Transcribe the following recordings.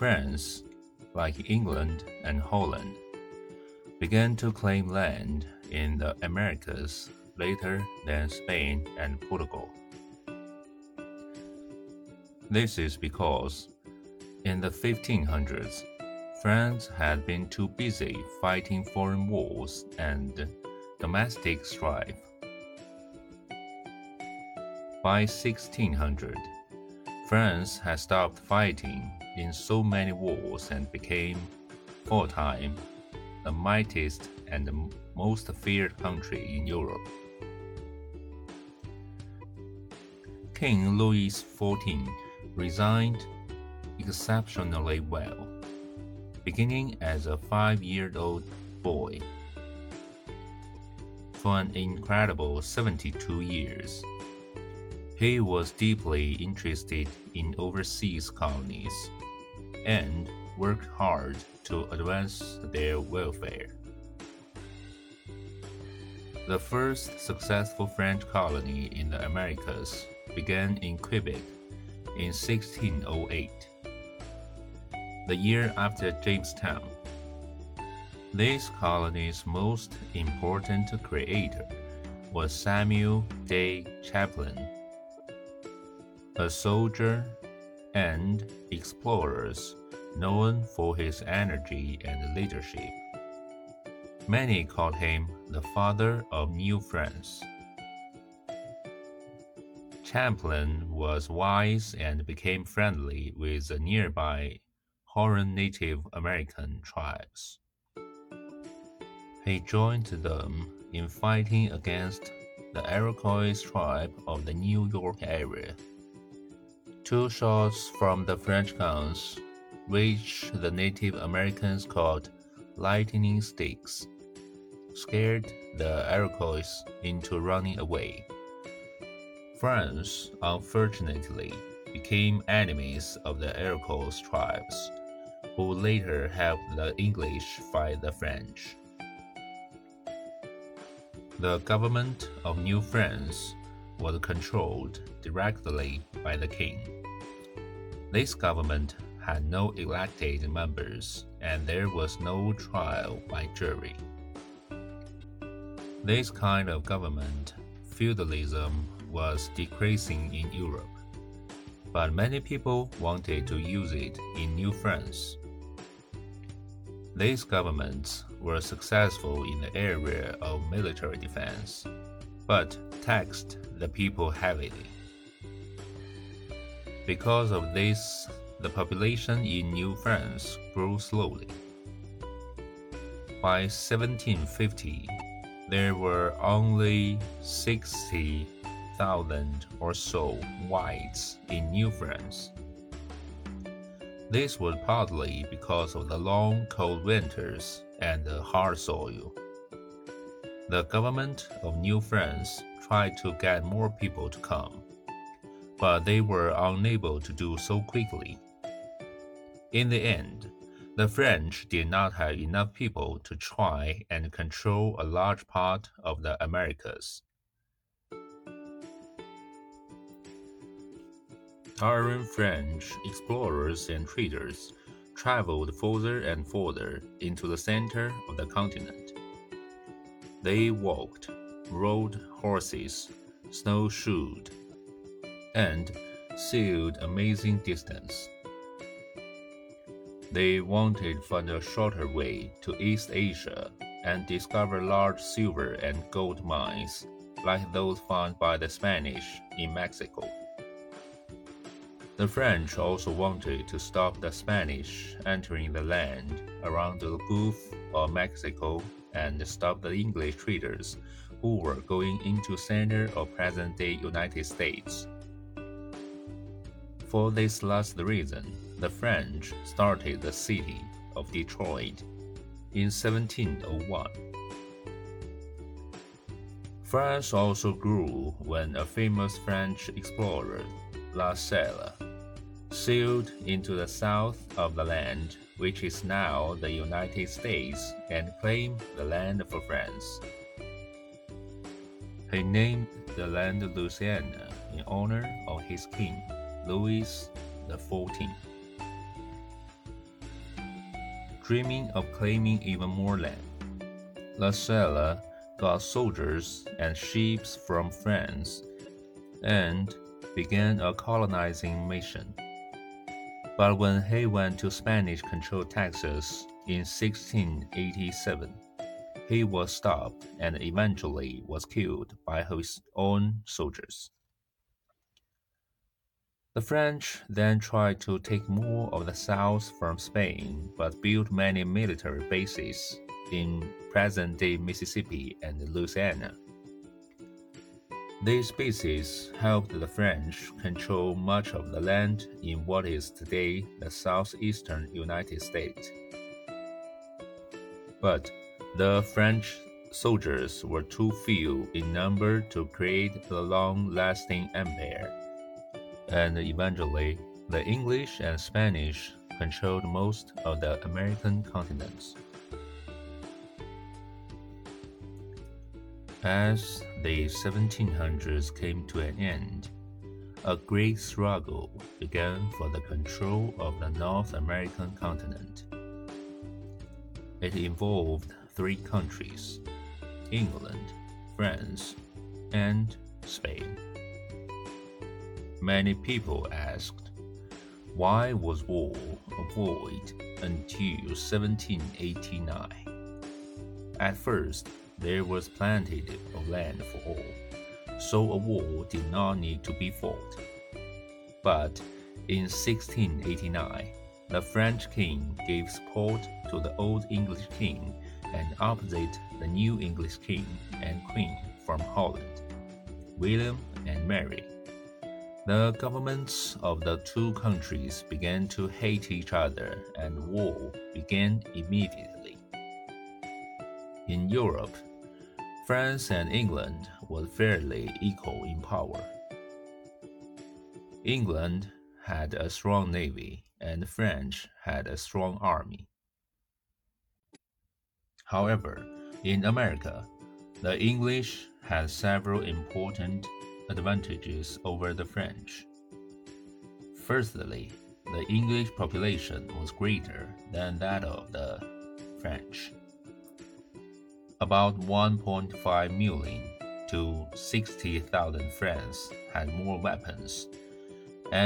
France, like England and Holland, began to claim land in the Americas later than Spain and Portugal. This is because in the 1500s, France had been too busy fighting foreign wars and domestic strife. By 1600, France had stopped fighting in so many wars and became, for a time, the mightiest and the most feared country in Europe. King Louis XIV resigned exceptionally well, beginning as a 5-year-old boy. For an incredible 72 years, he was deeply interested in overseas colonies and worked hard to advance their welfare. The first successful French colony in the Americas began in Quebec in 1608, the year after Jamestown. This colony's most important creator was Samuel de Champlain, a soldier and explorer known for his energy and leadership. Many called him the father of New France. Champlain was wise and became friendly with the nearby Huron Native American tribes. He joined them in fighting against the Iroquois tribe of the New York area. 2 shots from the French guns, which the Native Americans called lightning sticks, scared the Iroquois into running away. France, unfortunately, became enemies of the Iroquois tribes, who later helped the English fight the French. The government of New France was controlled directly by the king. This government had no elected members, and there was no trial by jury. This kind of government, feudalism, was decreasing in Europe, but many people wanted to use it in New France. These governments were successful in the area of military defense, but taxed the people heavily. Because of this, the population in New France grew slowly. By 1750, there were only 60,000 or so whites in New France. This was partly because of the long cold winters and the hard soil. The government of New France tried to get more people to come, but they were unable to do so quickly. In the end, the French did not have enough people to try and control a large part of the Americas. Towering French explorers and traders traveled further and further into the center of the continent. They walked, rode horses, snowshoed, and sailed amazing distance. They wanted to find a shorter way to East Asia and discover large silver and gold mines like those found by the Spanish in Mexico. The French also wanted to stop the Spanish entering the land around the Gulf of Mexico and stop the English traders who were going into the center of present-day United States. For this last reason, the French started the city of Detroit in 1701. France also grew when a famous French explorer, La Salle, sailed into the south of the land, which is now the United States, and claimed the land for France. He named the land Louisiana in honor of his king, Louis XIV. dreaming of claiming even more land. La Salle got soldiers and ships from France and began a colonizing mission. But when he went to Spanish-controlled Texas in 1687, he was stopped and eventually was killed by his own soldiers. The French then tried to take more of the South from Spain, but built many military bases in present-day Mississippi and Louisiana. These bases helped the French control much of the land in what is today the southeastern United States. But the French soldiers were too few in number to create the long-lasting empire.And eventually, the English and Spanish controlled most of the American continents. As the 1700s came to an end, a great struggle began for the control of the North American continent. It involved three countries: England, France, and Spain.Many people asked, why was war avoided until 1789? At first, there was plenty of land for all, so a war did not need to be fought. But in 1689, the French king gave support to the old English king and opposite the new English king and queen from Holland, William and Mary.The governments of the two countries began to hate each other, and war began immediately. In Europe, France and England were fairly equal in power. England had a strong navy, and France had a strong army. However, in America, the English had several important advantages over the French. Firstly, the English population was greater than that of the French, about 1.5 million to 60,000. French had more weapons,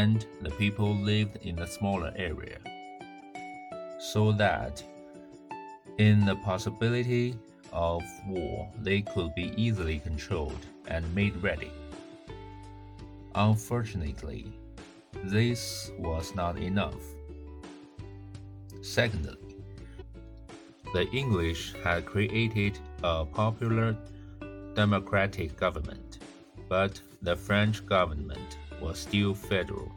and the people lived in a smaller area, so that in the possibility of war they could be easily controlled and made ready.Unfortunately, this was not enough. Secondly, the English had created a popular democratic government, but the French government was still federal.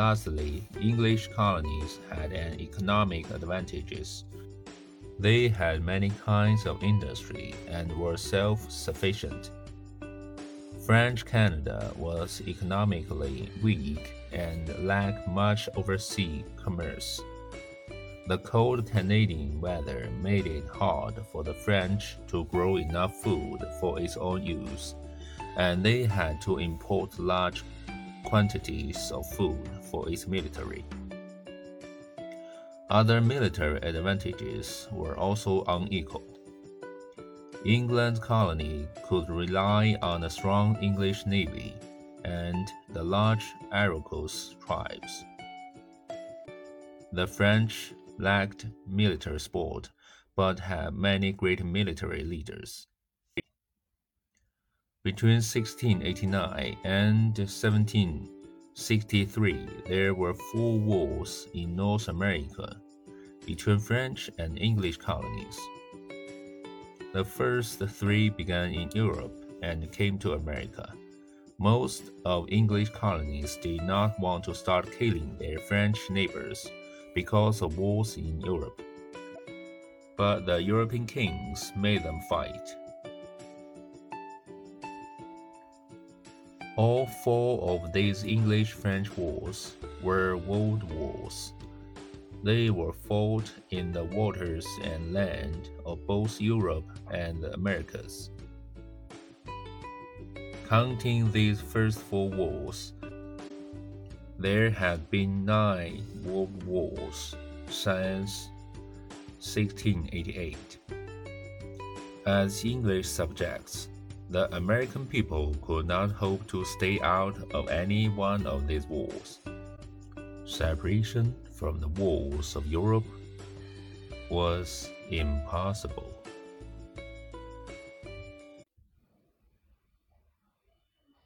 Lastly, English colonies had an economic advantages. They had many kinds of industry and were self-sufficient.French Canada was economically weak and lacked much overseas commerce. The cold Canadian weather made it hard for the French to grow enough food for its own use, and they had to import large quantities of food for its military. Other military advantages were also unequal.England's colony could rely on a strong English navy and the large Iroquois tribes. The French lacked military sport but had many great military leaders. Between 1689 and 1763, there were four wars in North America between French and English colonies.The first three began in Europe and came to America. Most of English colonies did not want to start killing their French neighbors because of wars in Europe. But the European kings made them fight. All four of these English-French wars were world wars.They were fought in the waters and land of both Europe and the Americas. Counting these first four wars, there had been 9 world wars Science 1688. As English subjects, the American people could not hope to stay out of any one of these wars. Separation from the wars of Europe was impossible.